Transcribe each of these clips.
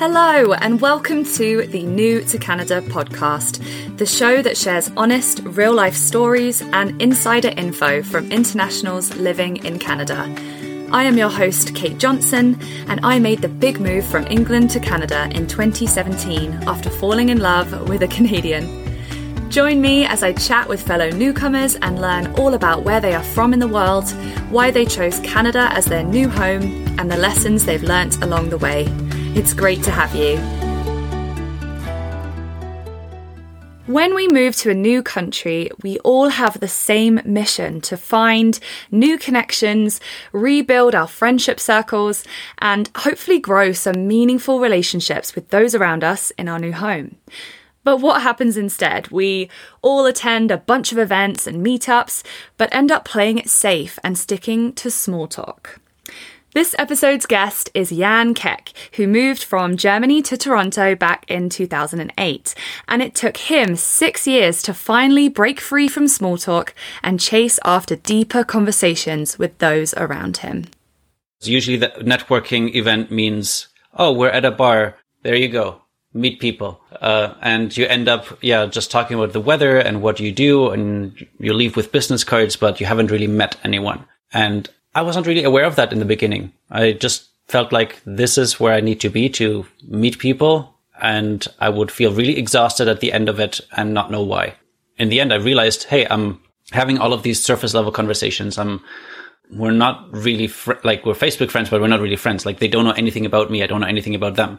Hello and welcome to the New to Canada podcast, the show that shares honest, real-life stories and insider info from internationals living in Canada. I am your host, Kate Johnson, and I made the big move from England to Canada in 2017 after falling in love with a Canadian. Join me as I chat with fellow newcomers and learn all about where they are from in the world, why they chose Canada as their new home, and the lessons they've learnt along the way. It's great to have you. When we move to a new country, we all have the same mission to find new connections, rebuild our friendship circles, and hopefully grow some meaningful relationships with those around us in our new home. But what happens instead? We all attend a bunch of events and meetups, but end up playing it safe and sticking to small talk. This episode's guest is Jan Keck, who moved from Germany to Toronto back in 2008, and it took him 6 years to finally break free from small talk and chase after deeper conversations with those around him. Usually the networking event means, oh, we're at a bar, there you go, meet people. And you end up, just talking about the weather and what you do, and you leave with business cards, but you haven't really met anyone. And I wasn't really aware of that in the beginning. I just felt like this is where I need to be to meet people, and I would feel really exhausted at the end of it and not know why. In the end, I realized, hey, I'm having all of these surface level conversations. We're not really we're Facebook friends, but we're not really friends. Like, they don't know anything about me. I don't know anything about them.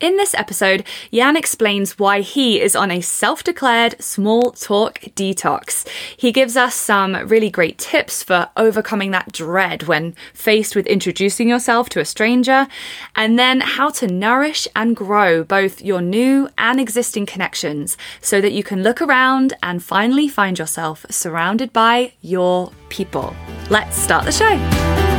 In this episode, Jan explains why he is on a self-declared small talk detox. He gives us some really great tips for overcoming that dread when faced with introducing yourself to a stranger, and then how to nourish and grow both your new and existing connections so that you can look around and finally find yourself surrounded by your people. Let's start the show.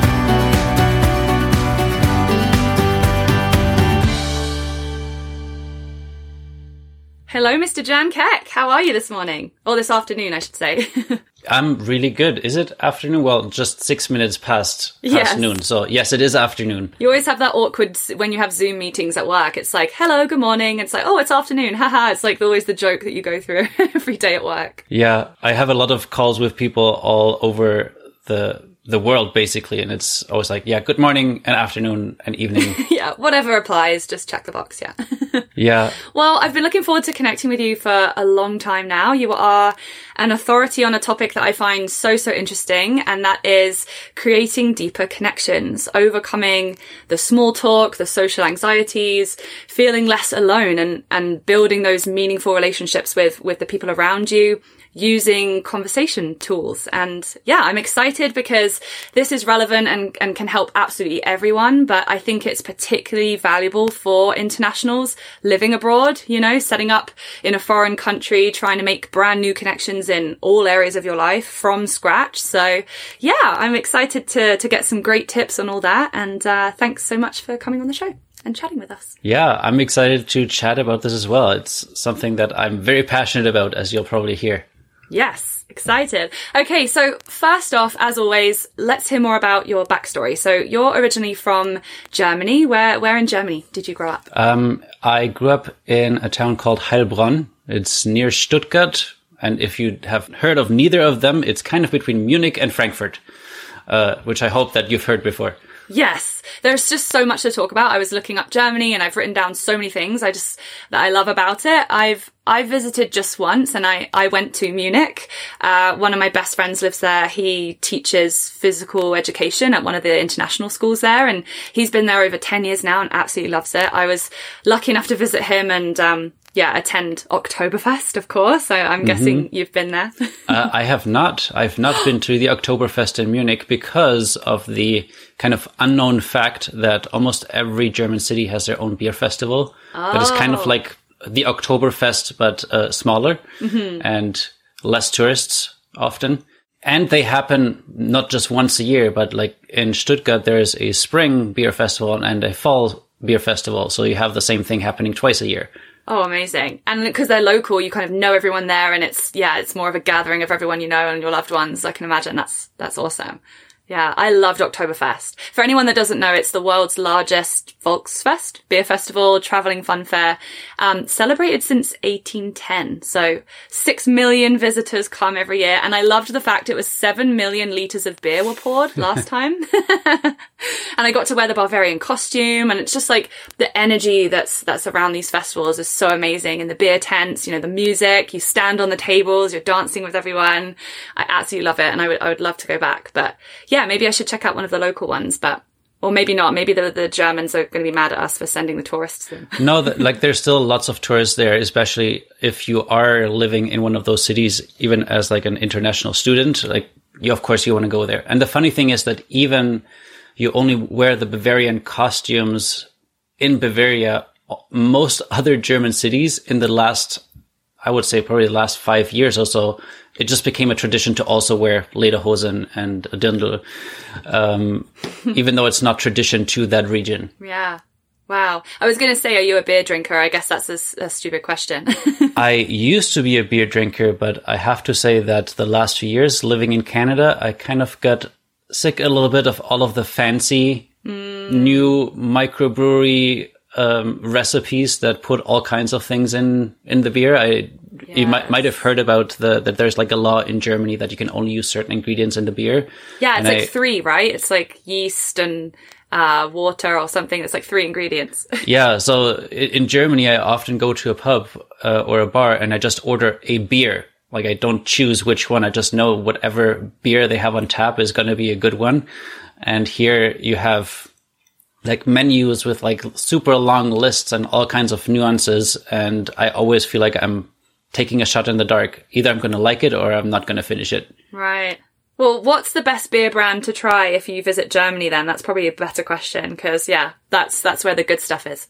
Hello, Mr. Jan Keck. How are you this morning? Or this afternoon, I should say. I'm really good. Is it afternoon? Well, just 6 minutes past noon. So yes, it is afternoon. You always have that awkward when you have Zoom meetings at work. It's like, hello, good morning. It's like, oh, it's afternoon. Haha. It's like always the joke that you go through every day at work. Yeah, I have a lot of calls with people all over the world, basically. And it's always like, yeah, good morning and afternoon and evening. Yeah, whatever applies, just check the box, yeah. Yeah. Well, I've been looking forward to connecting with you for a long time now. You are an authority on a topic that I find so, so interesting, and that is creating deeper connections, overcoming the small talk, the social anxieties, feeling less alone and building those meaningful relationships with the people around you, using conversation tools. And yeah, I'm excited because this is relevant and can help absolutely everyone. But I think it's particularly valuable for internationals living abroad, you know, setting up in a foreign country, trying to make brand new connections in all areas of your life from scratch. So yeah, I'm excited to get some great tips on all that. And thanks so much for coming on the show and chatting with us. Yeah, I'm excited to chat about this as well. It's something that I'm very passionate about, as you'll probably hear. Yes, excited. Okay, so first off, as always, let's hear more about your backstory. So you're originally from Germany. Where in Germany did you grow up? I grew up in a town called Heilbronn. It's near Stuttgart. And if you have heard of neither of them, it's kind of between Munich and Frankfurt, which I hope that you've heard before. Yes, there's just so much to talk about. I was looking up Germany and I've written down so many things that I love about it. I visited just once and I went to Munich. One of my best friends lives there. He teaches physical education at one of the international schools there, and he's been there over 10 years now and absolutely loves it. I was lucky enough to visit him and, attend Oktoberfest, of course. So I'm guessing you've been there. I have not. I've not been to the Oktoberfest in Munich because of the kind of unknown fact that almost every German city has their own beer festival. Oh. That is kind of like the Oktoberfest, but smaller and less tourists often. And they happen not just once a year, but like in Stuttgart, there is a spring beer festival and a fall beer festival. So you have the same thing happening twice a year. Oh, amazing. And because they're local, you kind of know everyone there, and it's more of a gathering of everyone you know and your loved ones. I can imagine that's awesome. Yeah, I loved Oktoberfest. For anyone that doesn't know, it's the world's largest Volksfest, beer festival, travelling fun fair, celebrated since 1810. So 6 million visitors come every year. And I loved the fact it was 7 million litres of beer were poured last time. And I got to wear the Bavarian costume. And it's just like the energy that's around these festivals is so amazing. And the beer tents, you know, the music, you stand on the tables, you're dancing with everyone. I absolutely love it. And I would love to go back. But yeah, maybe I should check out one of the local ones, or maybe not. Maybe the Germans are going to be mad at us for sending the tourists. No, like there's still lots of tourists there, especially if you are living in one of those cities, even as like an international student, like you, of course you want to go there. And the funny thing is that even you only wear the Bavarian costumes in Bavaria, most other German cities in the last, I would say probably the last 5 years or so, it just became a tradition to also wear Lederhosen and Dirndl, even though it's not tradition to that region. Yeah. Wow. I was going to say, are you a beer drinker? I guess that's a stupid question. I used to be a beer drinker, but I have to say that the last few years living in Canada, I kind of got sick a little bit of all of the fancy new microbrewery recipes that put all kinds of things in the beer. You might have heard about that there's like a law in Germany that you can only use certain ingredients in the beer. Yeah, it's three, right? It's like yeast and water or something. It's like three ingredients. Yeah, so in Germany, I often go to a pub or a bar and I just order a beer. Like I don't choose which one. I just know whatever beer they have on tap is going to be a good one. And here you have like menus with like super long lists and all kinds of nuances. And I always feel like I'm taking a shot in the dark. Either I'm going to like it or I'm not going to finish it. Right. Well, what's the best beer brand to try if you visit Germany then? That's probably a better question because, yeah, that's where the good stuff is.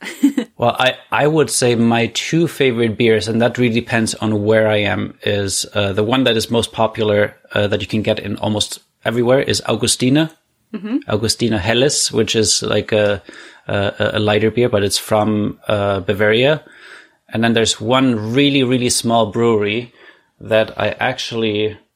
Well, I would say my two favorite beers, and that really depends on where I am, is the one that is most popular that you can get in almost everywhere is Augustina. Mm-hmm. Augustina Helles, which is like a lighter beer, but it's from Bavaria. And then there's one really, really small brewery that I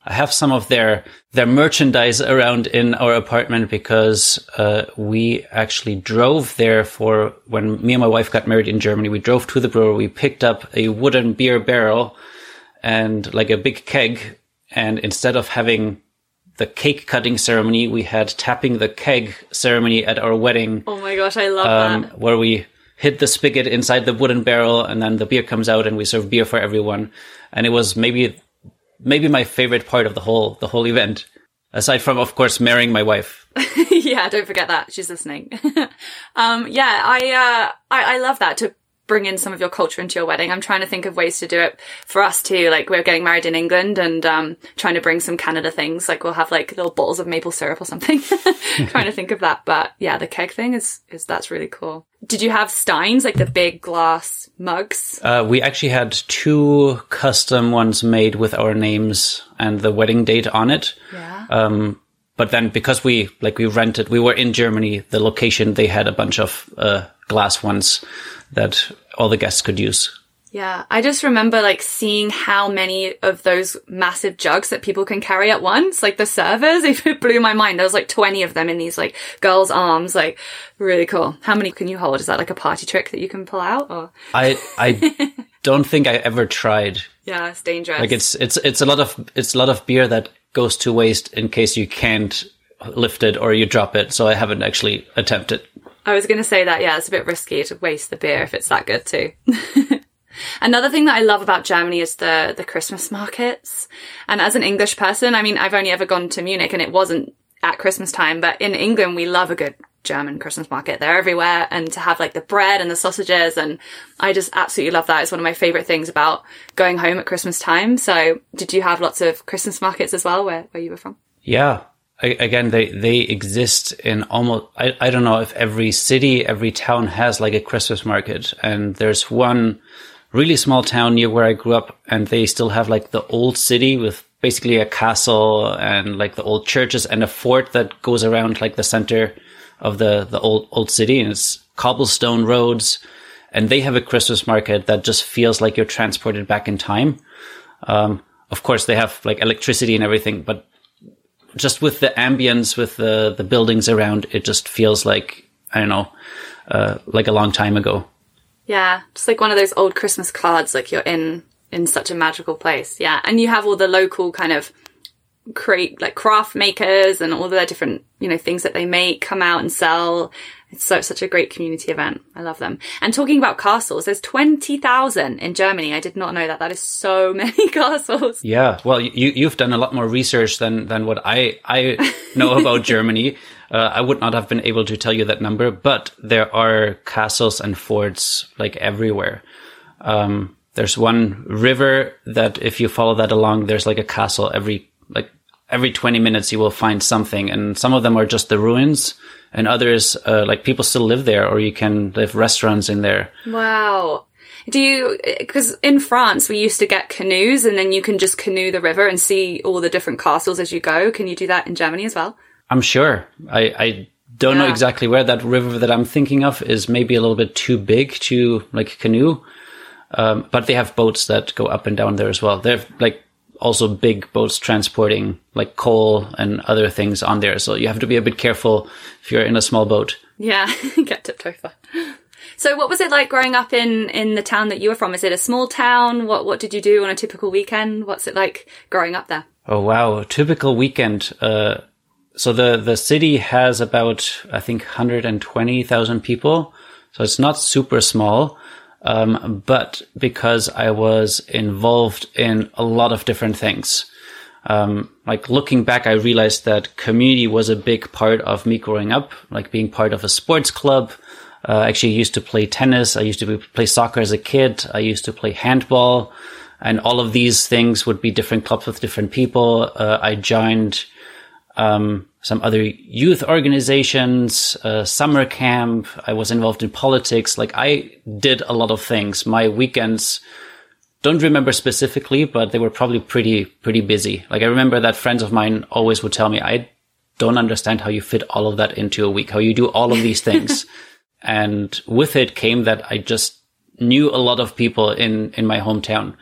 have some of their merchandise around in our apartment because we actually drove there for when me and my wife got married in Germany. We drove to the brewery, we picked up a wooden beer barrel and like a big keg. And instead of having the cake cutting ceremony, we had tapping the keg ceremony at our wedding. Oh my gosh, I love that. Where we hit the spigot inside the wooden barrel and then the beer comes out and we serve beer for everyone. And it was maybe my favorite part of the whole event. Aside from, of course, marrying my wife. Yeah, don't forget that. She's listening. Yeah, I love that to bring in some of your culture into your wedding. I'm trying to think of ways to do it for us too. Like we're getting married in England and trying to bring some Canada things. Like we'll have like little bottles of maple syrup or something. Trying to think of that. But yeah, the keg thing is that's really cool. Did you have steins, like the big glass mugs? We actually had two custom ones made with our names and the wedding date on it. Yeah. But then because we rented, we were in Germany, the location, they had a bunch of glass ones that all the guests could use. Yeah, I just remember like seeing how many of those massive jugs that people can carry at once, like the servers, it blew my mind. There was like 20 of them in these like girls' arms, like really cool. How many can you hold? Is that like a party trick that you can pull out? Or I don't think I ever tried. Yeah, it's dangerous. Like it's a lot of beer that goes to waste in case you can't lift it or you drop it. So I haven't actually attempted. I was going to say that, yeah, it's a bit risky to waste the beer if it's that good too. Another thing that I love about Germany is the Christmas markets. And as an English person, I mean, I've only ever gone to Munich and it wasn't at Christmas time, but in England, we love a good German Christmas market. They're everywhere. And to have like the bread and the sausages. And I just absolutely love that. It's one of my favorite things about going home at Christmas time. So did you have lots of Christmas markets as well where you were from? Yeah. Again, they exist in almost, I don't know if every city, every town has like a Christmas market. And there's one really small town near where I grew up and they still have like the old city with basically a castle and like the old churches and a fort that goes around like the center of the old city, and it's cobblestone roads, and they have a Christmas market that just feels like you're transported back in time. Of course they have like electricity and everything, but just with the ambience, with the buildings around, it just feels like, I don't know, like a long time ago. Yeah, just like one of those old Christmas cards, like you're in such a magical place. Yeah, and you have all the local kind of craft makers and all the different, things that they make come out and sell. It's such a great community event. I love them. And talking about castles, there's 20,000 in Germany. I did not know that. That is so many castles. Yeah. Well, you've done a lot more research than what I know about Germany. I would not have been able to tell you that number, but there are castles and forts like everywhere. There's one river that if you follow that along, there's like a castle every 20 minutes you will find something. And some of them are just the ruins and others, like people still live there, or you can live restaurants in there. Wow. Because in France, we used to get canoes and then you can just canoe the river and see all the different castles as you go. Can you do that in Germany as well? I'm sure. I don't know exactly where. That river that I'm thinking of is maybe a little bit too big to like canoe. But they have boats that go up and down there as well. They're like, also big boats transporting like coal and other things on there. So you have to be a bit careful if you're in a small boat. Yeah, get tipped over. So what was it like growing up in the town that you were from? Is it a small town? What did you do on a typical weekend? What's it like growing up there? Oh, wow. A typical weekend. So the city has about, I think, 120,000 people. So it's not super small. But because I was involved in a lot of different things, like looking back, I realized that community was a big part of me growing up, like being part of a sports club. Actually used to play tennis. I used to play soccer as a kid. I used to play handball, and all of these things would be different clubs with different people. I joined, some other youth organizations, summer camp. I was involved in politics. Like I did a lot of things. My weekends, don't remember specifically, but they were probably pretty busy. Like I remember that friends of mine always would tell me, I don't understand how you fit all of that into a week, how you do all of these things. And with it came that I just knew a lot of people in my hometown.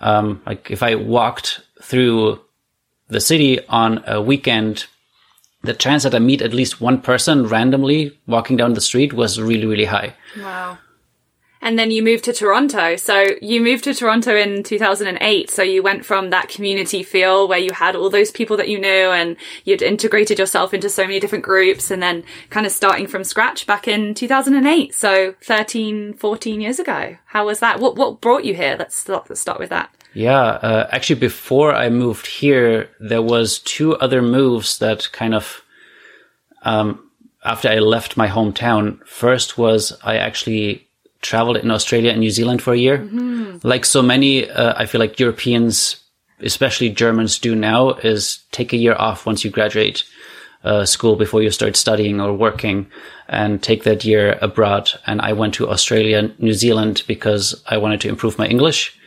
Like if I walked through the city on a weekend, the chance that I meet at least one person randomly walking down the street was really, really high. Wow. And then you moved to Toronto. So you moved to Toronto in 2008. So you went from that community feel where you had all those people that you knew and you'd integrated yourself into so many different groups and then kind of starting from scratch back in 2008. So 13, 14 years ago. How was that? What brought you here? Let's start with that. Yeah, actually, before I moved here, there was two other moves that kind of, after I left my hometown. First was I actually traveled in Australia and New Zealand for a year. Mm-hmm. Like so many, I feel like Europeans, especially Germans do now, is take a year off once you graduate school before you start studying or working and take that year abroad. And I went to Australia and New Zealand because I wanted to improve my English.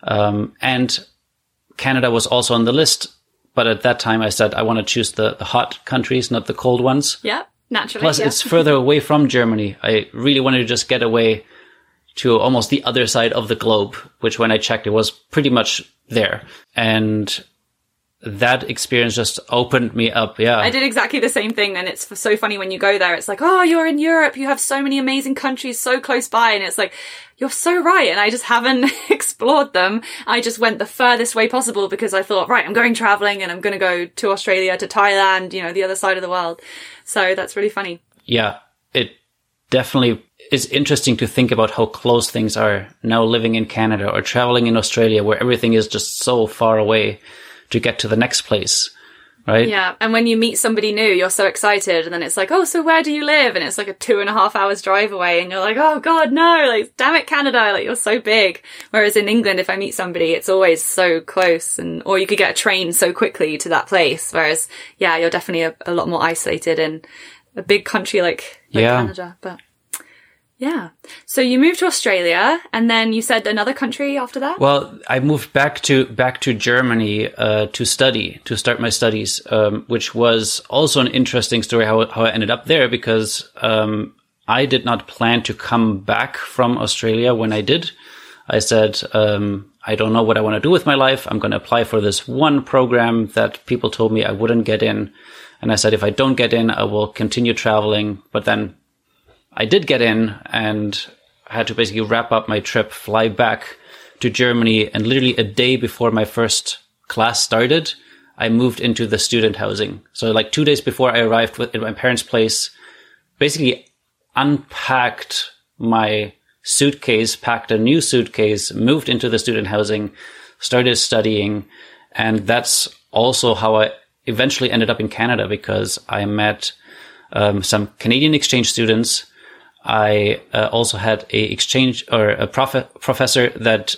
And Canada was also on the list, but at that time I said I want to choose the hot countries, not the cold ones. Yeah, naturally. Plus, it's further away from Germany. I really wanted to just get away to almost the other side of the globe, which when I checked, it was pretty much there. And that experience just opened me up. Yeah. I did exactly the same thing. And it's so funny when you go there, it's like, oh, you're in Europe. You have so many amazing countries so close by. And it's like, you're so right. And I just haven't explored them. I just went the furthest way possible because I thought, right, I'm going traveling and I'm going to go to Australia, to Thailand, the other side of the world. So that's really funny. Yeah. It definitely is interesting to think about how close things are now living in Canada or traveling in Australia where everything is just so far away to get to the next place, right? Yeah, and when you meet somebody new, you're so excited, and then it's like, oh, so where do you live? And it's like a 2.5 hours drive away, and you're like, oh, God, no, like, damn it, Canada, like, you're so big. Whereas in England, if I meet somebody, it's always so close, or you could get a train so quickly to that place, whereas, yeah, you're definitely a lot more isolated in a big country like yeah. Canada, but... Yeah. So you moved to Australia and then you said another country after that? Well, I moved back to Germany, to start my studies, which was also an interesting story how I ended up there because, I did not plan to come back from Australia when I did. I said, I don't know what I want to do with my life. I'm going to apply for this one program that people told me I wouldn't get in. And I said, if I don't get in, I will continue traveling. But then I did get in and I had to basically wrap up my trip, fly back to Germany. And literally a day before my first class started, I moved into the student housing. So like 2 days before I arrived at my parents' place, basically unpacked my suitcase, packed a new suitcase, moved into the student housing, started studying. And that's also how I eventually ended up in Canada, because I met some Canadian exchange students. I also had a professor that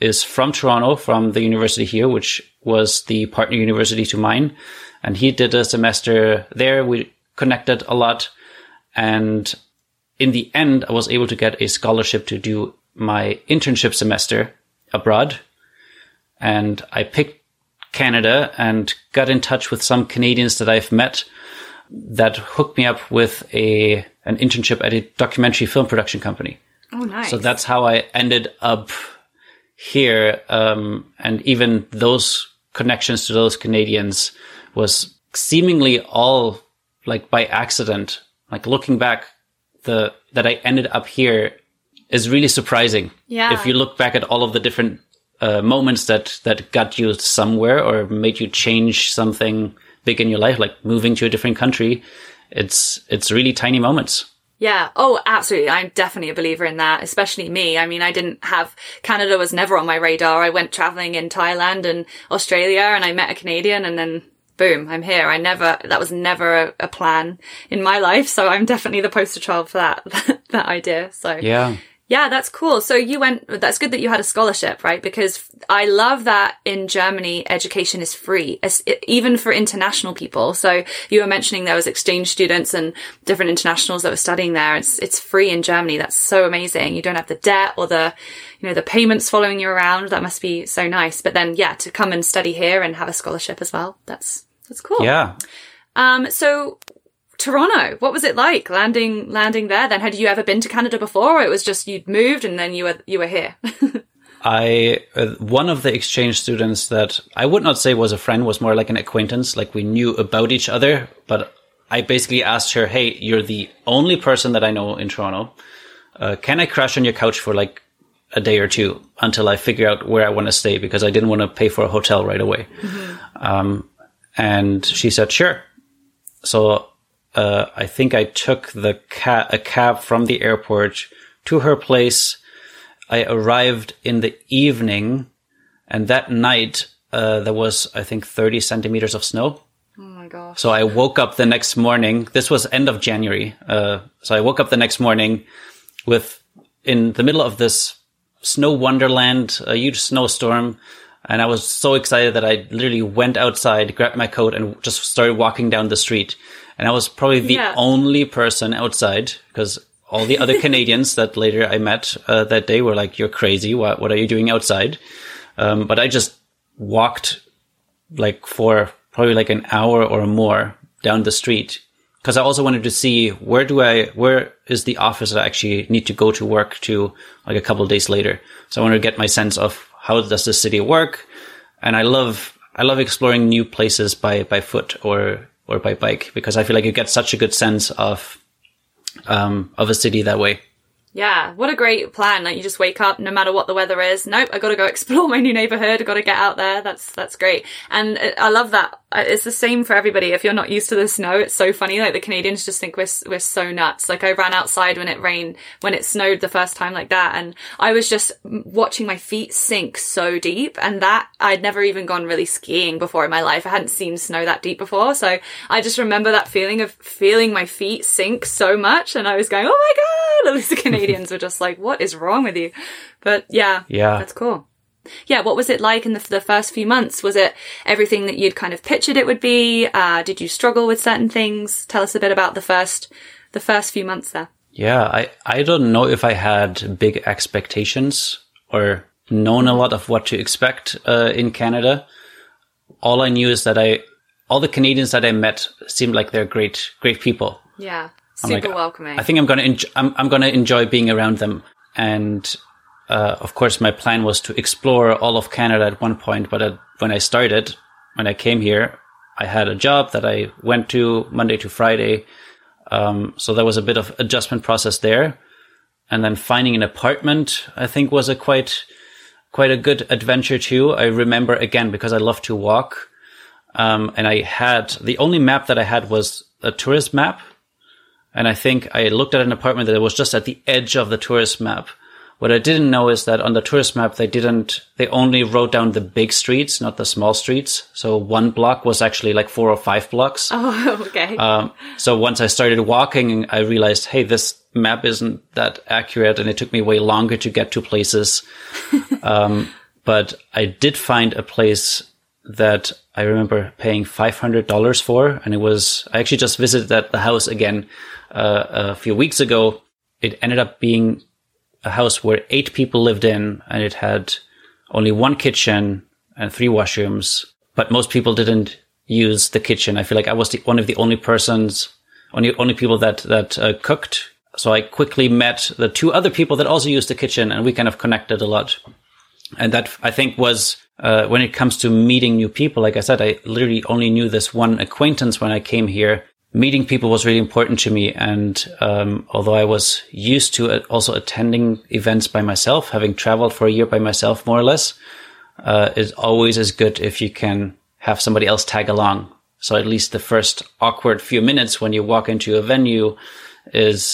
is from Toronto, from the university here, which was the partner university to mine. And he did a semester there. We connected a lot. And in the end, I was able to get a scholarship to do my internship semester abroad. And I picked Canada and got in touch with some Canadians that I've met that hooked me up with an internship at a documentary film production company. Oh, nice. So that's how I ended up here. And even those connections to those Canadians was seemingly all like by accident. Like looking back, that I ended up here is really surprising. Yeah. If you look back at all of the different moments that got you somewhere or made you change something big in your life, like moving to a different country, it's really tiny moments. Yeah. Oh, absolutely. I'm definitely a believer in that, especially me. I mean, Canada was never on my radar. I went traveling in Thailand and Australia and I met a Canadian and then boom, I'm here. That was never a plan in my life. So I'm definitely the poster child for that idea. So yeah, that's cool. So that's good that you had a scholarship, right? Because I love that in Germany, education is free, even for international people. So you were mentioning there was exchange students and different internationals that were studying there. It's free in Germany. That's so amazing. You don't have the debt or the payments following you around. That must be so nice. But then, yeah, to come and study here and have a scholarship as well. That's cool. Yeah. So Toronto, what was it like landing there then? Had you ever been to Canada before, or it was just you'd moved and then you were here? One of the exchange students that I would not say was a friend, was more like an acquaintance. Like we knew about each other, but I basically asked her, hey, you're the only person that I know in Toronto. Can I crash on your couch for like a day or two until I figure out where I want to stay? Because I didn't want to pay for a hotel right away. Mm-hmm. And she said, sure. So I think I took a cab from the airport to her place. I arrived in the evening, and that night there was, I think, 30 centimeters of snow. Oh, my gosh. So I woke up the next morning. This was end of January. So I woke up the next morning in the middle of this snow wonderland, a huge snowstorm. And I was so excited that I literally went outside, grabbed my coat, and just started walking down the street. And I was probably the only person outside, because all the other Canadians that later I met that day were like, you're crazy. What are you doing outside? But I just walked like for probably like an hour or more down the street, because I also wanted to see where is the office that I actually need to go to work to like a couple of days later. So I wanted to get my sense of, how does the city work? And I love exploring new places by foot or by bike, because I feel like you get such a good sense of a city that way. Yeah, what a great plan. Like you just wake up, no matter what the weather is. Nope, I got to go explore my new neighborhood. I got to get out there. That's great. And I love that. It's the same for everybody. If you're not used to the snow, it's so funny. Like the Canadians just think we're so nuts. Like I ran outside when it snowed the first time like that. And I was just watching my feet sink so deep. And that I'd never even gone really skiing before in my life. I hadn't seen snow that deep before. So I just remember that feeling of feeling my feet sink so much. And I was going, oh my God, at least the Canadians were just like, what is wrong with you? But yeah, that's cool. Yeah, what was it like in the first few months? Was it everything that you'd kind of pictured it would be? Did you struggle with certain things? Tell us a bit about the first few months there. Yeah, I don't know if I had big expectations or known a lot of what to expect in Canada. All I knew is that all the Canadians that I met seemed like they're great, great people. Yeah, super welcoming. I think I'm gonna enjoy being around them, and Of course, my plan was to explore all of Canada at one point, but when I came here, I had a job that I went to Monday to Friday. So there was a bit of adjustment process there. And then finding an apartment, I think, was a quite a good adventure too. I remember, again, because I love to walk. And I had, the only map that I had was a tourist map. And I think I looked at an apartment that was just at the edge of the tourist map. What I didn't know is that on the tourist map, they only wrote down the big streets, not the small streets. So one block was actually like 4 or 5 blocks. Oh, okay. So once I started walking, I realized, hey, this map isn't that accurate. And it took me way longer to get to places. But I did find a place that I remember paying $500 for. And I actually just visited the house again a few weeks ago. It ended up being a house where 8 people lived in, and it had only one kitchen and 3 washrooms, but most people didn't use the kitchen. I feel like I was one of the only people that cooked. So I quickly met the 2 other people that also used the kitchen, and we kind of connected a lot. And that, I think, was, when it comes to meeting new people, like I said, I literally only knew this one acquaintance when I came here. Meeting people was really important to me. And although I was used to also attending events by myself, having traveled for a year by myself, more or less, it always is good if you can have somebody else tag along. So at least the first awkward few minutes when you walk into a venue it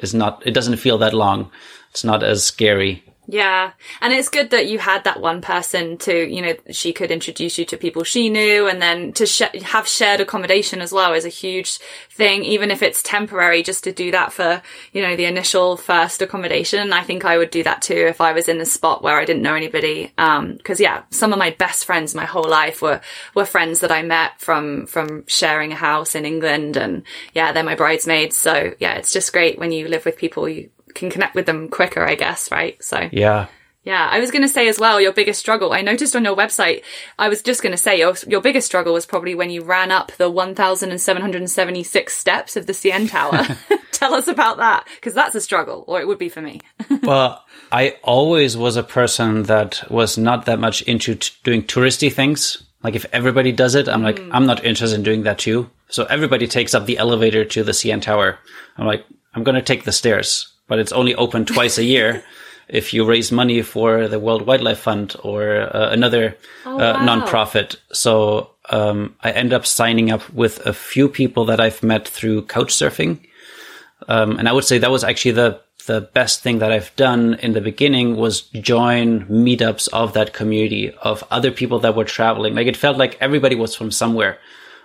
doesn't feel that long. It's not as scary. Yeah. And it's good that you had that one person to, she could introduce you to people she knew, and then to have shared accommodation as well is a huge thing, even if it's temporary, just to do that for, the initial first accommodation. And I think I would do that too if I was in a spot where I didn't know anybody. 'Cause yeah, some of my best friends my whole life were friends that I met from sharing a house in England, and yeah, they're my bridesmaids. So yeah, it's just great when you live with people you can connect with them quicker, I guess, right? So yeah, I was going to say as well, your biggest struggle, I noticed on your website, I was just going to say your biggest struggle was probably when you ran up the 1,776 steps of the CN Tower. Tell us about that, because that's a struggle, or it would be for me. Well, I always was a person that was not that much into doing touristy things. Like, if everybody does it, I'm like, I'm not interested in doing that too. So everybody takes up the elevator to the CN Tower. I'm like, I'm going to take the stairs. But it's only open twice a year if you raise money for the World Wildlife Fund or another nonprofit. So I end up signing up with a few people that I've met through couch surfing. And I would say that was actually the best thing that I've done in the beginning, was join meetups of that community of other people that were traveling. Like, it felt like everybody was from somewhere.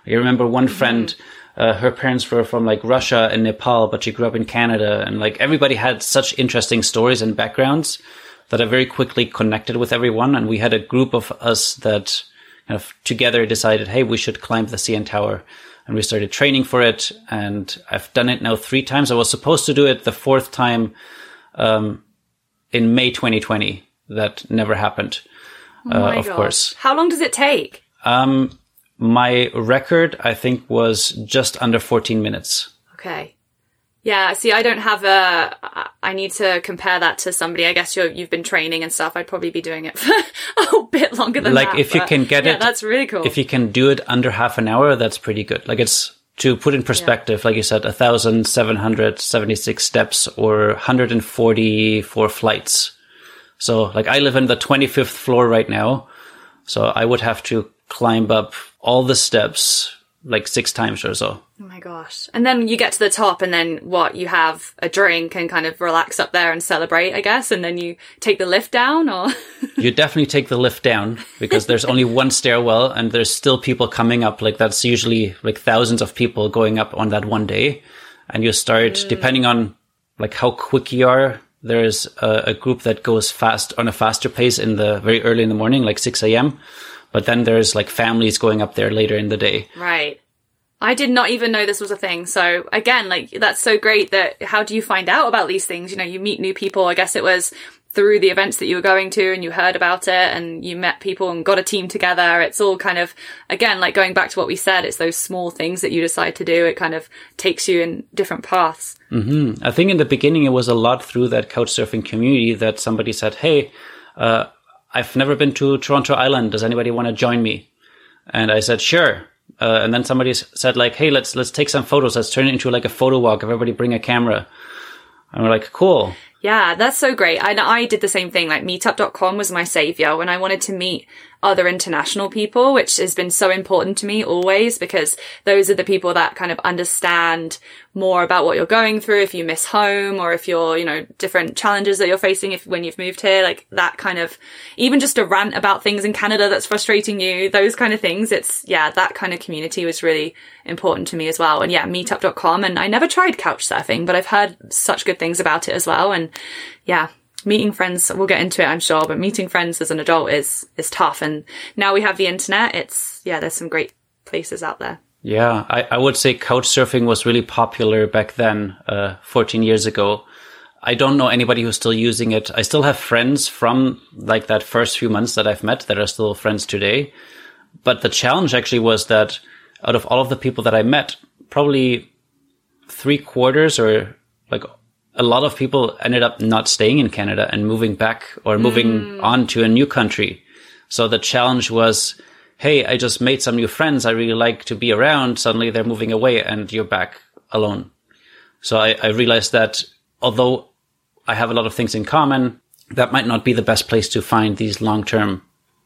I remember one friend, her parents were from like Russia and Nepal, but she grew up in Canada, and like everybody had such interesting stories and backgrounds that I very quickly connected with everyone. And we had a group of us that kind of together decided, hey, we should climb the CN Tower, and we started training for it. And I've done it now 3 times. I was supposed to do it the 4th time, in May 2020. That never happened. Of course. How long does it take? My record, I think, was just under 14 minutes. Okay. Yeah, see, I don't have I need to compare that to somebody. I guess you've been training and stuff. I'd probably be doing it for a bit longer than that. Like, if you can get it. Yeah, that's really cool. If you can do it under half an hour, that's pretty good. Like, it's, to put in perspective, like you said, 1,776 steps or 144 flights. So, like, I live in the 25th floor right now. So I would have to climb up all the steps like 6 times or so. Oh my gosh. And then you get to the top, and then what, you have a drink and kind of relax up there and celebrate, I guess, and then you take the lift down, or you definitely take the lift down, because there's only one stairwell and there's still people coming up. Like, that's usually like thousands of people going up on that one day. And you start, depending on like how quick you are, there's a group that goes fast, on a faster pace, in the very early in the morning, like 6 a.m. But then there's like families going up there later in the day. Right. I did not even know this was a thing. So again, like, that's so great. That how do you find out about these things? You meet new people. I guess it was through the events that you were going to, and you heard about it and you met people and got a team together. It's all kind of, again, like going back to what we said, it's those small things that you decide to do. It kind of takes you in different paths. Mm-hmm. I think in the beginning, it was a lot through that couchsurfing community that somebody said, hey, I've never been to Toronto Island. Does anybody want to join me? And I said, sure. And then somebody said like, hey, let's take some photos. Let's turn it into like a photo walk. Everybody bring a camera. And we're like, cool. Yeah, that's so great. And I did the same thing. Like meetup.com was my savior when I wanted to meet other international people, which has been so important to me always, because those are the people that kind of understand more about what you're going through. If you miss home, or if you're, you know, different challenges that you're facing when you've moved here, like that kind of, even just a rant about things in Canada that's frustrating you, those kind of things. It's, yeah, that kind of community was really important to me as well. And yeah, meetup.com. And I never tried couch surfing, but I've heard such good things about it as well. And yeah. Meeting friends, we'll get into it, I'm sure, but meeting friends as an adult is tough. And now we have the internet. It's, yeah, there's some great places out there. Yeah, I would say couchsurfing was really popular back then, 14 years ago. I don't know anybody who's still using it. I still have friends from like that first few months that I've met that are still friends today. But the challenge actually was that out of all of the people that I met, probably 3/4 or like a lot of people ended up not staying in Canada and moving back or moving on to a new country. So the challenge was, hey, I just made some new friends I really like to be around. Suddenly they're moving away and you're back alone. So I realized that although I have a lot of things in common, that might not be the best place to find these long-term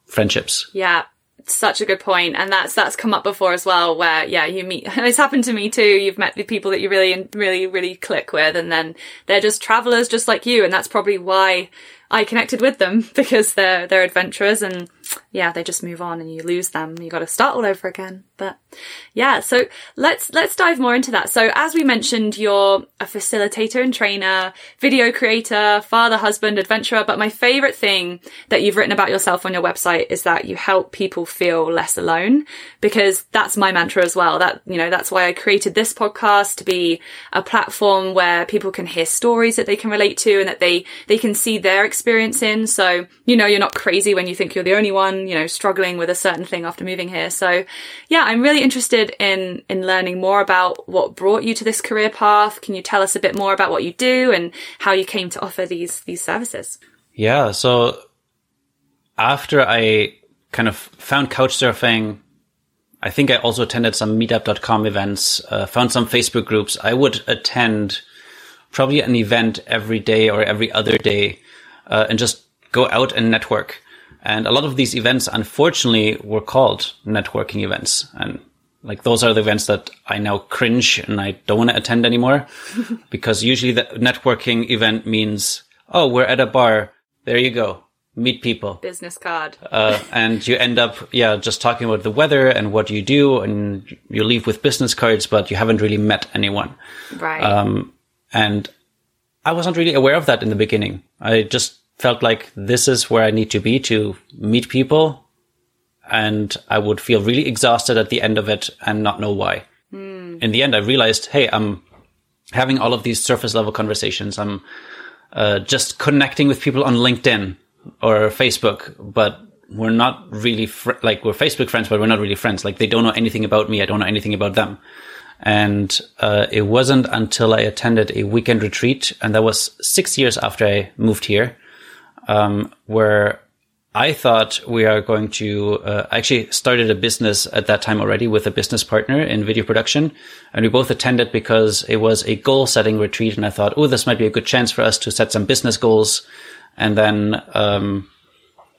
friendships. Yeah. Such a good point. And that's come up before as well, where, yeah, you meet, and it's happened to me too. You've met the people that you really, really, really click with, and then they're just travelers just like you. And that's probably why I connected with them, because they're adventurers, and yeah, they just move on and you lose them. You got to start all over again. But yeah, so let's dive more into that. So as we mentioned, you're a facilitator and trainer, video creator, father, husband, adventurer. But my favorite thing that you've written about yourself on your website is that you help people feel less alone, because that's my mantra as well. That, you know, that's why I created this podcast, to be a platform where people can hear stories that they can relate to, and that they can see their experience in. So, you know, you're not crazy when you think you're the only one, you know, struggling with a certain thing after moving here. So yeah, I'm really interested in learning more about what brought you to this career path. Can you tell us a bit more about what you do and how you came to offer these services? Yeah. So after I kind of found couchsurfing, I think I also attended some meetup.com events, found some Facebook groups. I would attend probably an event every day or every other day, and just go out and network. And a lot of these events, unfortunately, were called networking events. And like, those are the events that I now cringe and I don't want to attend anymore, because usually the networking event means, oh, we're at a bar. There you go. Meet people. Business card. And you end up, yeah, just talking about the weather and what you do, and you leave with business cards, but you haven't really met anyone. Right. And I wasn't really aware of that in the beginning. I just felt like this is where I need to be to meet people. And I would feel really exhausted at the end of it and not know why. Mm. In the end, I realized, hey, I'm having all of these surface level conversations. I'm just connecting with people on LinkedIn or Facebook, but we're not really we're Facebook friends, but we're not really friends. Like, they don't know anything about me. I don't know anything about them. And it wasn't until I attended a weekend retreat, and that was 6 years after I moved here, where I thought we are going to actually started a business at that time already with a business partner in video production. And we both attended because it was a goal setting retreat. And I thought, oh, this might be a good chance for us to set some business goals. And then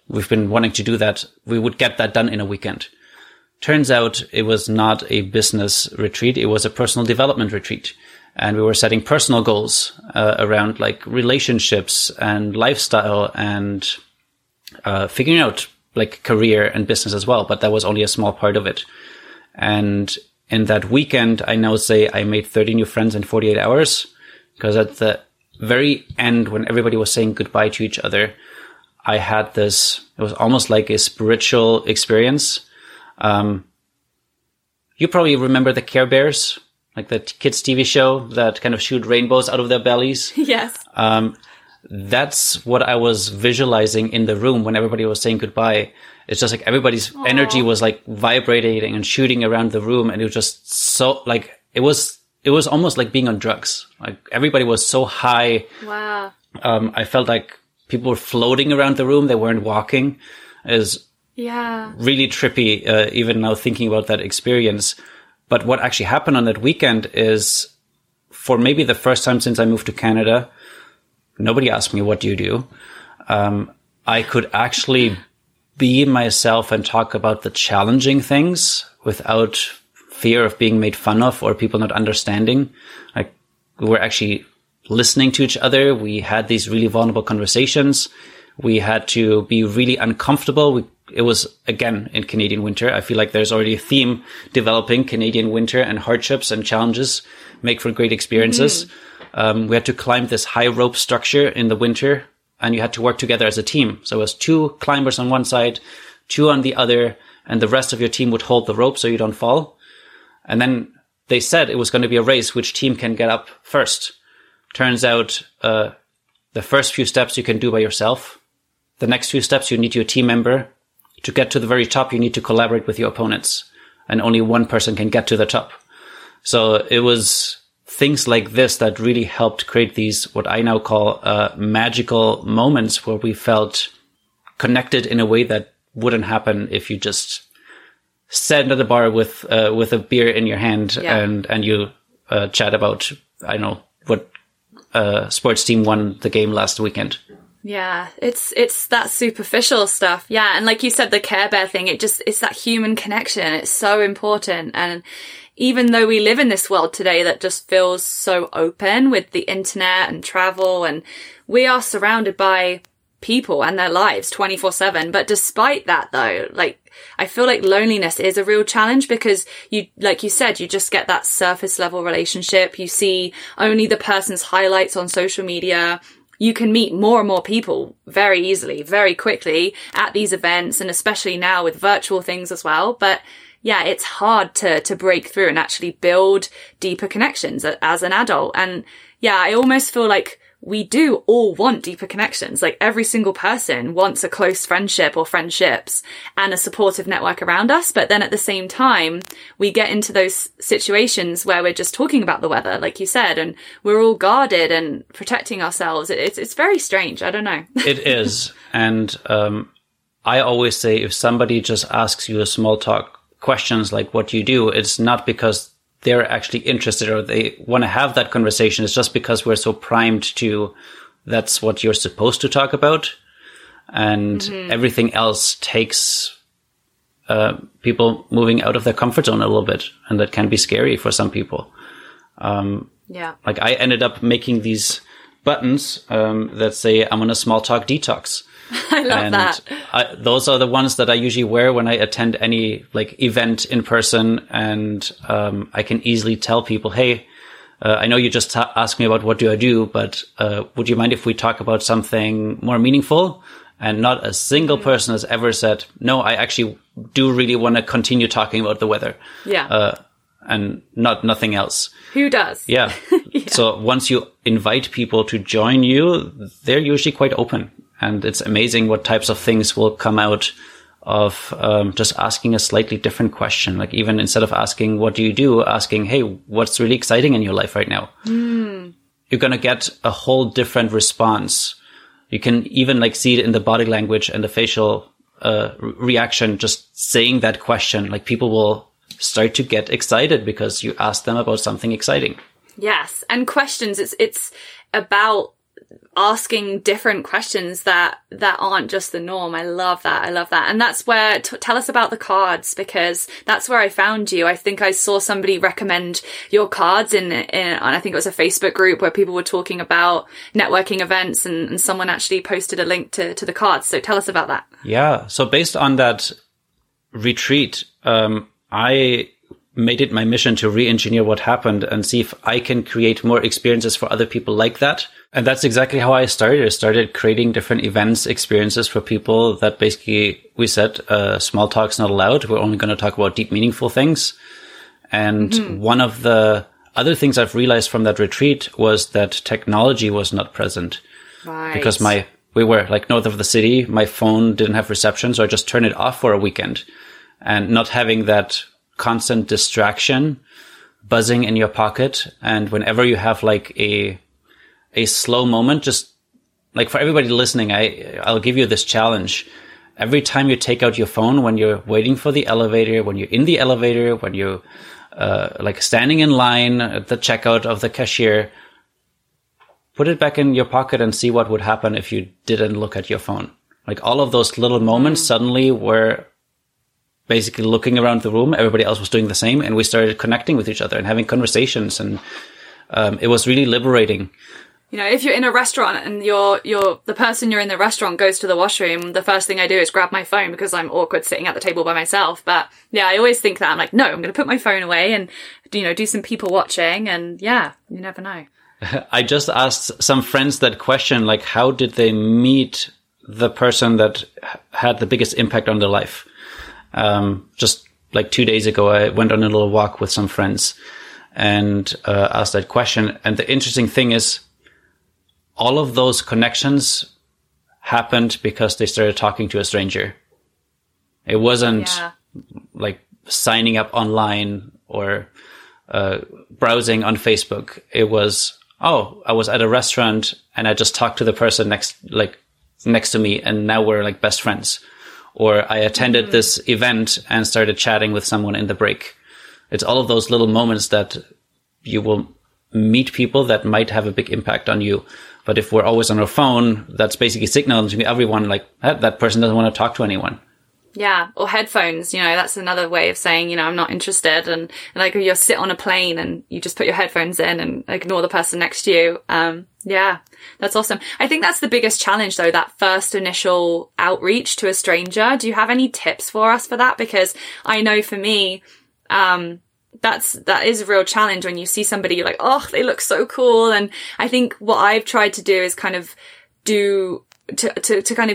we've been wanting to do that. We would get that done in a weekend. Turns out it was not a business retreat. It was a personal development retreat. And we were setting personal goals around like relationships and lifestyle and figuring out like career and business as well. But that was only a small part of it. And in that weekend, I now say I made 30 new friends in 48 hours. Because at the very end, when everybody was saying goodbye to each other, I had this, it was almost like a spiritual experience. You probably remember the Care Bears, like the kids' TV show that kind of shoot rainbows out of their bellies. Yes. that's what I was visualizing in the room when everybody was saying goodbye. It's just like everybody's energy was like vibrating and shooting around the room. And it was just so like, it was almost like being on drugs. Like everybody was so high. Wow. I felt like people were floating around the room. They weren't walking. Is really trippy, even now thinking about that experience. But what actually happened on that weekend is, for maybe the first time since I moved to Canada, nobody asked me, what do you do? I could actually be myself and talk about the challenging things without fear of being made fun of or people not understanding. Like, we were actually listening to each other. We had these really vulnerable conversations. We had to be really uncomfortable. It was, again, in Canadian winter. I feel like there's already a theme developing, Canadian winter, and hardships and challenges make for great experiences. Mm-hmm. We had to climb this high rope structure in the winter, and you had to work together as a team. So it was two climbers on one side, two on the other, and the rest of your team would hold the rope so you don't fall. And then they said it was going to be a race, which team can get up first. Turns out the first few steps you can do by yourself. The next few steps, you need your team member. To get to the very top, you need to collaborate with your opponents. And only one person can get to the top. So it was things like this that really helped create these, what I now call magical moments, where we felt connected in a way that wouldn't happen if you just sat at the bar with a beer in your hand and you chat about, I don't know, what sports team won the game last weekend. Yeah, it's that superficial stuff. Yeah, and like you said, the Care Bear thing, it's that human connection. It's so important. And even though we live in this world today that just feels so open with the internet and travel, and we are surrounded by people and their lives 24/7. But despite that, though, like, I feel like loneliness is a real challenge, because you, like you said, you just get that surface level relationship. You see only the person's highlights on social media. You can meet more and more people very easily, very quickly at these events, and especially now with virtual things as well. But yeah, it's hard to break through and actually build deeper connections as an adult. And yeah, I almost feel like we do all want deeper connections. Like, every single person wants a close friendship or friendships and a supportive network around us. But then at the same time, we get into those situations where we're just talking about the weather, like you said, and we're all guarded and protecting ourselves. It's very strange. I don't know. It is. And I always say, if somebody just asks you a small talk questions like, what do you do? It's not because they're actually interested or they want to have that conversation. It's just because we're so primed to, that's what you're supposed to talk about. And everything else takes people moving out of their comfort zone a little bit. And that can be scary for some people. Like, I ended up making these buttons that say, I'm on a small talk detox. I love that. Those are the ones that I usually wear when I attend any like event in person. And I can easily tell people, hey, I know you just asked me about what do I do, but would you mind if we talk about something more meaningful? And not a single person has ever said, no, I actually do really want to continue talking about the weather. Yeah. And nothing else. Who does? Yeah. So once you invite people to join you, they're usually quite open. And it's amazing what types of things will come out of just asking a slightly different question. Like, even instead of asking, what do you do? Asking, hey, what's really exciting in your life right now? You're going to get a whole different response. You can even like see it in the body language and the facial reaction. Just saying that question, like, people will start to get excited because you asked them about something exciting. Yes. And questions, it's about asking different questions that aren't just the norm. I love that. And that's where tell us about the cards, because that's where I found you. I think I saw somebody recommend your cards and I think it was a Facebook group where people were talking about networking events, and someone actually posted a link to the cards. So tell us about that. Yeah. So based on that retreat, I made it my mission to re-engineer what happened and see if I can create more experiences for other people like that. And that's exactly how I started. I started creating different events, experiences for people that basically we said, small talk's not allowed. We're only going to talk about deep, meaningful things. And one of the other things I've realized from that retreat was that technology was not present. Right. Because we were like north of the city. My phone didn't have reception, so I just turned it off for a weekend. And not having that constant distraction buzzing in your pocket, and whenever you have like a slow moment, just like for everybody listening, I'll give you this challenge. Every time you take out your phone, when you're waiting for the elevator, when you're in the elevator, when you're like standing in line at the checkout of the cashier, put it back in your pocket and see what would happen if you didn't look at your phone. Like all of those little moments suddenly were basically looking around the room. Everybody else was doing the same, and we started connecting with each other and having conversations, and it was really liberating. You know, if you're in a restaurant and you're the person you're in the restaurant goes to the washroom, the first thing I do is grab my phone because I'm awkward sitting at the table by myself. But yeah, I always think that. I'm like, no, I'm going to put my phone away and, you know, do some people watching. And yeah, you never know. I just asked some friends that question, like, how did they meet the person that had the biggest impact on their life? Just like 2 days ago, I went on a little walk with some friends and asked that question. And the interesting thing is, all of those connections happened because they started talking to a stranger. It wasn't like signing up online or browsing on Facebook. It was, oh, I was at a restaurant and I just talked to the person next to me, and now we're like best friends. Or I attended this event and started chatting with someone in the break. It's all of those little moments that you will meet people that might have a big impact on you. But if we're always on our phone, that's basically signaling to everyone like that person doesn't want to talk to anyone. Yeah. Or headphones, you know, that's another way of saying, you know, I'm not interested. And like you sit on a plane and you just put your headphones in and ignore the person next to you. Yeah, that's awesome. I think that's the biggest challenge though, that first initial outreach to a stranger. Do you have any tips for us for that? Because I know for me, that is a real challenge when you see somebody, you're like, oh, they look so cool. And I think what I've tried to do is kind of to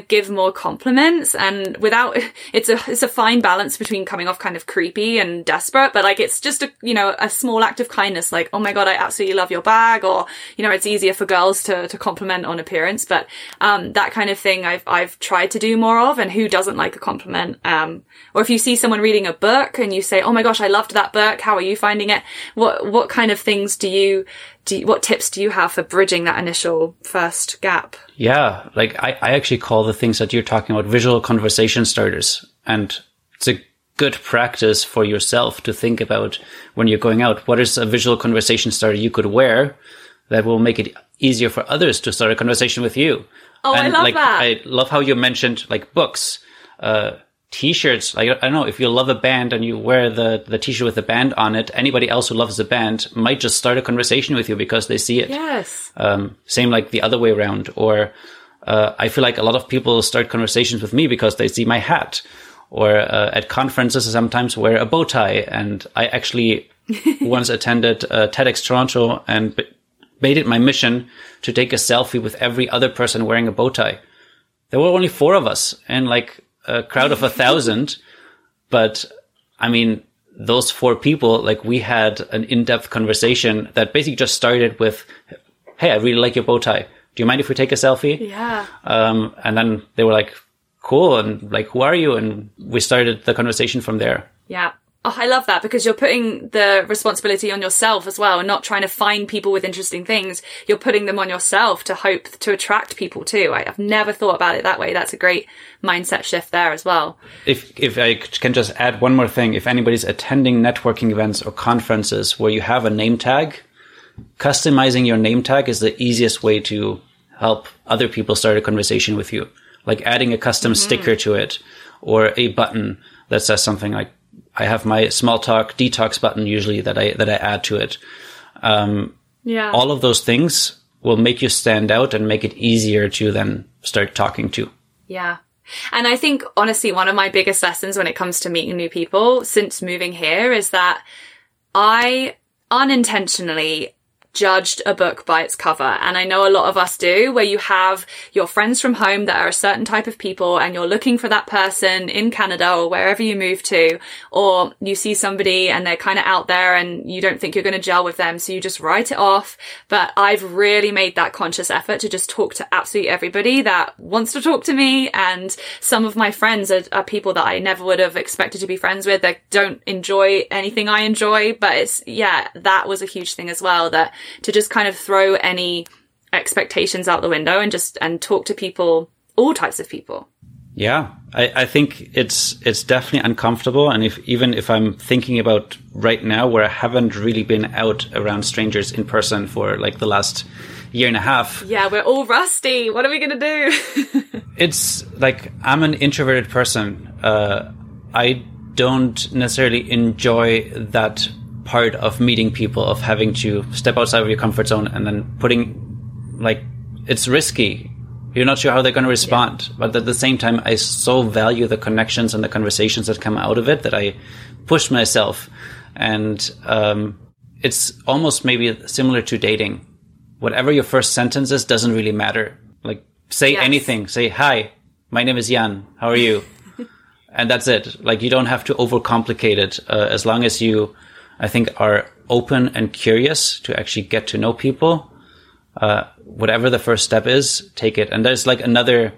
give more compliments, and without, it's a fine balance between coming off kind of creepy and desperate, but like, it's just a small act of kindness, like, oh my God, I absolutely love your bag. Or, you know, it's easier for girls to compliment on appearance, but, that kind of thing I've tried to do more of. And who doesn't like a compliment? Or if you see someone reading a book and you say, oh my gosh, I loved that book. How are you finding it? What kind of things what tips do you have for bridging that initial first gap? Yeah, like I actually call the things that you're talking about visual conversation starters. And it's a good practice for yourself to think about when you're going out, what is a visual conversation starter you could wear that will make it easier for others to start a conversation with you? Oh, and I love that. I love how you mentioned like books, T-shirts. I don't know, if you love a band and you wear the T-shirt with the band on it, anybody else who loves the band might just start a conversation with you because they see it. Yes. Same like the other way around. Or I feel like a lot of people start conversations with me because they see my hat. Or at conferences, I sometimes wear a bow tie. And I actually once attended TEDx Toronto and made it my mission to take a selfie with every other person wearing a bow tie. There were only four of us, and like a crowd of 1,000, but I mean, those four people, like we had an in-depth conversation that basically just started with, hey, I really like your bow tie. Do you mind if we take a selfie? Yeah. And then they were like, cool. And like, who are you? And we started the conversation from there. Yeah. Oh, I love that, because you're putting the responsibility on yourself as well, and not trying to find people with interesting things. You're putting them on yourself to hope to attract people too. I've never thought about it that way. That's a great mindset shift there as well. If I can just add one more thing, if anybody's attending networking events or conferences where you have a name tag, customizing your name tag is the easiest way to help other people start a conversation with you. Like adding a custom sticker to it, or a button that says something like, I have my small talk detox button usually that I add to it. All of those things will make you stand out and make it easier to then start talking to. Yeah. And I think honestly, one of my biggest lessons when it comes to meeting new people since moving here is that I unintentionally judged a book by its cover. And I know a lot of us do, where you have your friends from home that are a certain type of people, and you're looking for that person in Canada or wherever you move to, or you see somebody and they're kind of out there and you don't think you're going to gel with them, so you just write it off. But I've really made that conscious effort to just talk to absolutely everybody that wants to talk to me. And some of my friends are people that I never would have expected to be friends with, that don't enjoy anything I enjoy. But it's, yeah, that was a huge thing as well, that to just kind of throw any expectations out the window and just and talk to people, all types of people. Yeah, I think it's definitely uncomfortable. And if I'm thinking about right now, where I haven't really been out around strangers in person for like the last year and a half. Yeah, we're all rusty. What are we going to do? It's like, I'm an introverted person. I don't necessarily enjoy that part of meeting people, of having to step outside of your comfort zone and then putting, like, it's risky. You're not sure how they're going to respond. Yeah. But at the same time, I so value the connections and the conversations that come out of it that I push myself. And it's almost maybe similar to dating. Whatever your first sentence is doesn't really matter. Like, say anything. Say, hi, my name is Jan. How are you? And that's it. Like, you don't have to overcomplicate it. As long as you, I think, are open and curious to actually get to know people, whatever the first step is, take it. And there's like another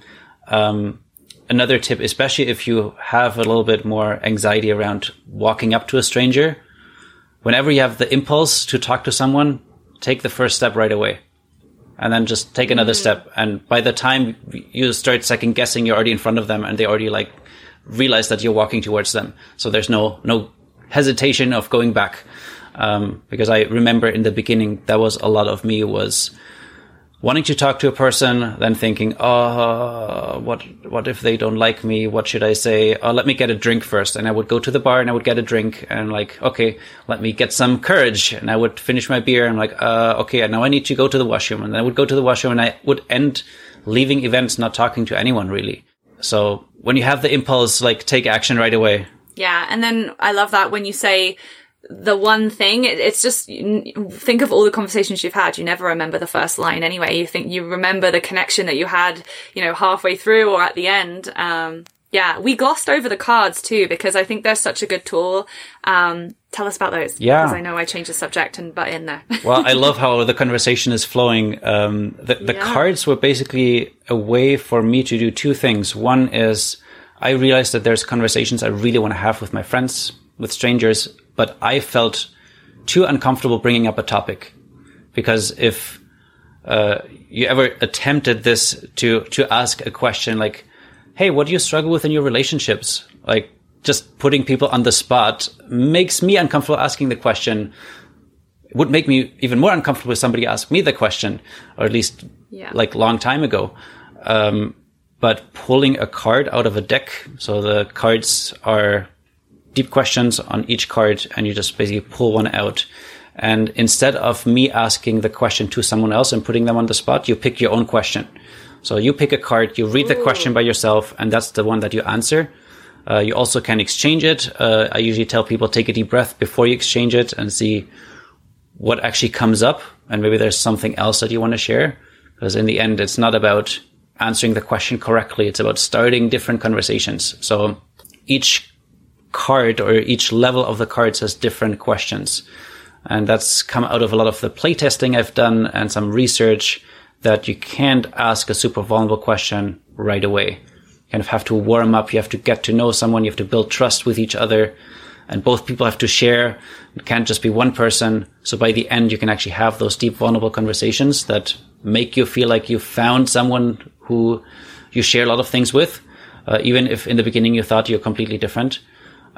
tip, especially if you have a little bit more anxiety around walking up to a stranger. Whenever you have the impulse to talk to someone, take the first step right away, and then just take another step. And by the time you start second guessing, you're already in front of them and they already like realize that you're walking towards them. So there's no hesitation of going back. Because I remember in the beginning, that was a lot of me, was wanting to talk to a person, then thinking, oh, what if they don't like me? What should I say? Oh, let me get a drink first. And I would go to the bar and I would get a drink and like, okay, let me get some courage. And I would finish my beer. I'm like, okay, now I need to go to the washroom. And I would go to the washroom and I would end leaving events, not talking to anyone really. So when you have the impulse, like, take action right away. Yeah. And then I love that when you say, the one thing, it's just, think of all the conversations you've had. You never remember the first line anyway. You think you remember the connection that you had, you know, halfway through or at the end. Yeah, we glossed over the cards too, because I think they're such a good tool. Tell us about those. Yeah. Because I know I changed the subject and butt in there. Well, I love how the conversation is flowing. The cards were basically a way for me to do two things. One is, I realized that there's conversations I really want to have with my friends, with strangers, but I felt too uncomfortable bringing up a topic, because if you ever attempted this to ask a question like, hey, what do you struggle with in your relationships? Like, just putting people on the spot makes me uncomfortable asking the question. It would make me even more uncomfortable if somebody asked me the question, or at least like long time ago. But pulling a card out of a deck, so the cards are deep questions on each card, and you just basically pull one out. And instead of me asking the question to someone else and putting them on the spot, you pick your own question. So you pick a card, you read the question by yourself, and that's the one that you answer. You also can exchange it. I usually tell people, take a deep breath before you exchange it and see what actually comes up. And maybe there's something else that you want to share. Because in the end, it's not about answering the question correctly. It's about starting different conversations. So each card or each level of the cards has different questions, and that's come out of a lot of the playtesting I've done and some research, that you can't ask a super vulnerable question right away. You kind of have to warm up. You have to get to know someone. You have to build trust with each other, and both people have to share. It can't just be one person. So by the end, you can actually have those deep, vulnerable conversations that make you feel like you found someone who you share a lot of things with, even if in the beginning you thought you're completely different.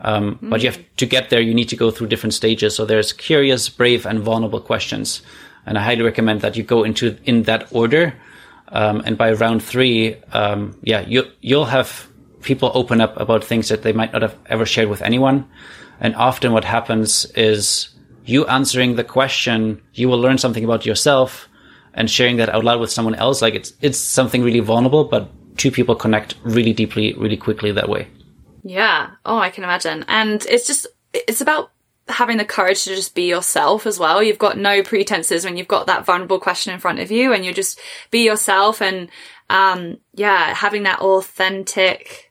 But you have to get there. You need to go through different stages. So there's curious, brave, and vulnerable questions. And I highly recommend that you go in that order. And by round 3, you'll have people open up about things that they might not have ever shared with anyone. And often what happens is, you answering the question, you will learn something about yourself, and sharing that out loud with someone else. Like, it's something really vulnerable, but two people connect really deeply, really quickly that way. Yeah. Oh, I can imagine. And it's about having the courage to just be yourself as well. You've got no pretenses when you've got that vulnerable question in front of you, and you just be yourself. And having that authentic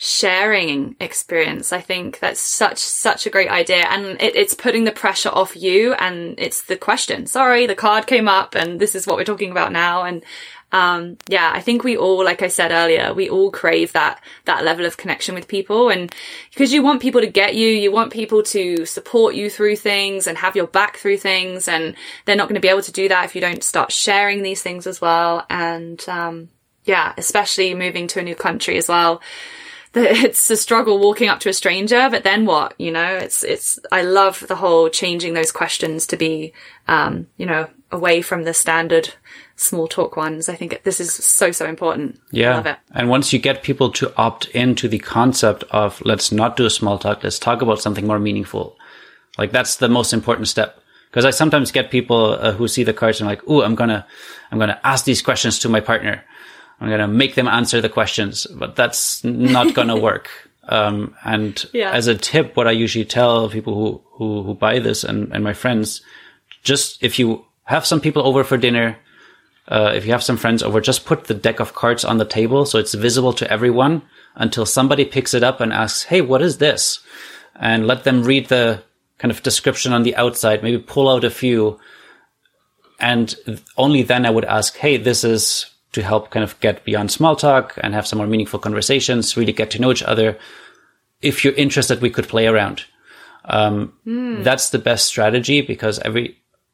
sharing experience, I think that's such a great idea. And it's putting the pressure off you, and it's the question. Sorry, the card came up and this is what we're talking about now. And I think we all, like I said earlier, we all crave that level of connection with people. And because you want people to get you, you want people to support you through things and have your back through things. And they're not going to be able to do that if you don't start sharing these things as well. And, especially moving to a new country as well. It's a struggle walking up to a stranger, but then what, I love the whole changing those questions to be, away from the standard small talk ones. I think this is so important. Yeah. I love it. And once you get people to opt into the concept of let's not do a small talk, let's talk about something more meaningful. Like that's the most important step. Because I sometimes get people who see the cards and like, ooh, I'm going to ask these questions to my partner. I'm going to make them answer the questions, but that's not going to work. As a tip, what I usually tell people who buy this and my friends, just if you have some people over for dinner, if you have some friends over, just put the deck of cards on the table so it's visible to everyone until somebody picks it up and asks, hey, what is this? And let them read the kind of description on the outside, maybe pull out a few. And only then I would ask, hey, this is to help kind of get beyond small talk and have some more meaningful conversations, really get to know each other. If you're interested, we could play around. That's the best strategy because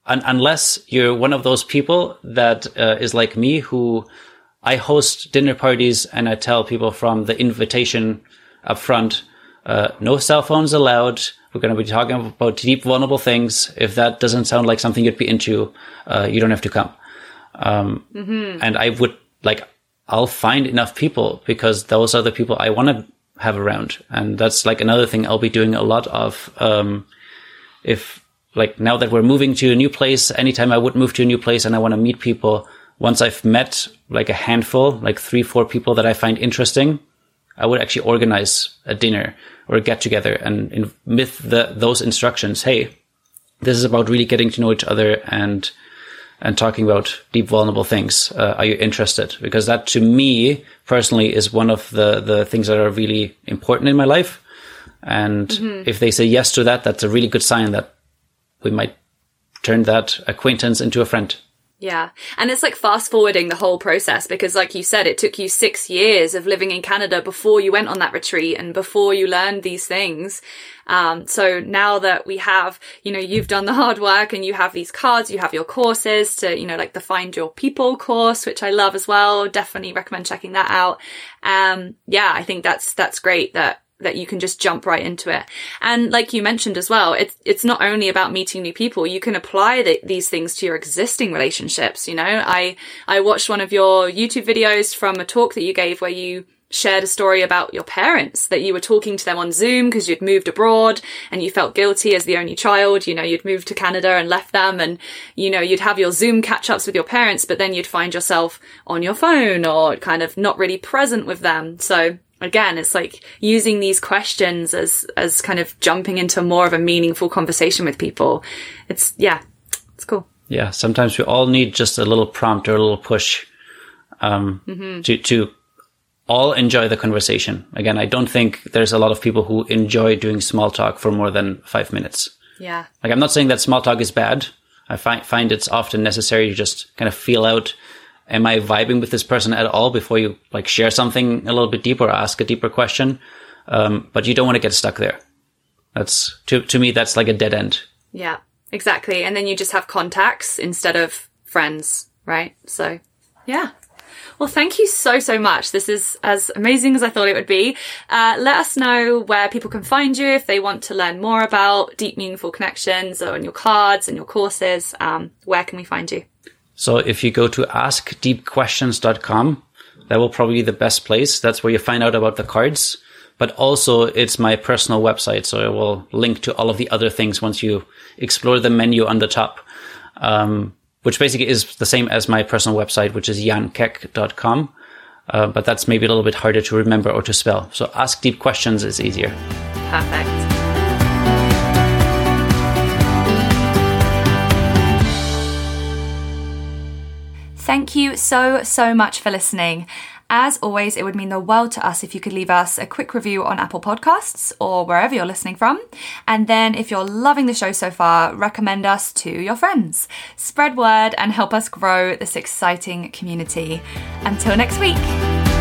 unless you're one of those people that is like me, who I host dinner parties and I tell people from the invitation up front, no cell phones allowed. We're going to be talking about deep, vulnerable things. If that doesn't sound like something you'd be into, you don't have to come. And I would I'll find enough people because those are the people I want to have around. And that's another thing I'll be doing a lot of. If now that we're moving to a new place, anytime I would move to a new place and I want to meet people, once I've met a handful, 3-4 people that I find interesting, I would actually organize a dinner or a get together and with those instructions, hey, this is about really getting to know each other and talking about deep, vulnerable things. Are you interested? Because that, to me personally, is one of the things that are really important in my life. And if they say yes to that, that's a really good sign that we might turn that acquaintance into a friend. Yeah. And it's fast forwarding the whole process because, like you said, it took you 6 years of living in Canada before you went on that retreat and before you learned these things. So now that we have, you've done the hard work and you have these cards, you have your courses to, the Find Your People course, which I love as well. Definitely recommend checking that out. I think that's great that you can just jump right into it. And like you mentioned as well, it's not only about meeting new people. You can apply these things to your existing relationships. I watched one of your YouTube videos from a talk that you gave where you shared a story about your parents, that you were talking to them on Zoom because you'd moved abroad and you felt guilty as the only child. You'd moved to Canada and left them, and you'd have your Zoom catch-ups with your parents, but then you'd find yourself on your phone or kind of not really present with them. So again, it's using these questions as kind of jumping into more of a meaningful conversation with people. It's cool. Yeah, sometimes we all need just a little prompt or a little push to all enjoy the conversation. Again, I don't think there's a lot of people who enjoy doing small talk for more than 5 minutes. Yeah. I'm not saying that small talk is bad. I find it's often necessary to just kind of feel out, am I vibing with this person at all before you share something a little bit deeper, or ask a deeper question? But you don't want to get stuck there. That's to me, that's a dead end. Yeah, exactly. And then you just have contacts instead of friends, right? So, yeah. Well, thank you so much. This is as amazing as I thought it would be. Let us know where people can find you if they want to learn more about deep, meaningful connections or on your cards and your courses. Where can we find you? So if you go to askdeepquestions.com, that will probably be the best place. That's where you find out about the cards, but also it's my personal website. So I will link to all of the other things once you explore the menu on the top, which basically is the same as my personal website, which is jankeck.com. But that's maybe a little bit harder to remember or to spell. So Ask Deep Questions is easier. Perfect. Thank you so much for listening. As always, it would mean the world to us if you could leave us a quick review on Apple Podcasts or wherever you're listening from. And then if you're loving the show so far, recommend us to your friends. Spread word and help us grow this exciting community. Until next week.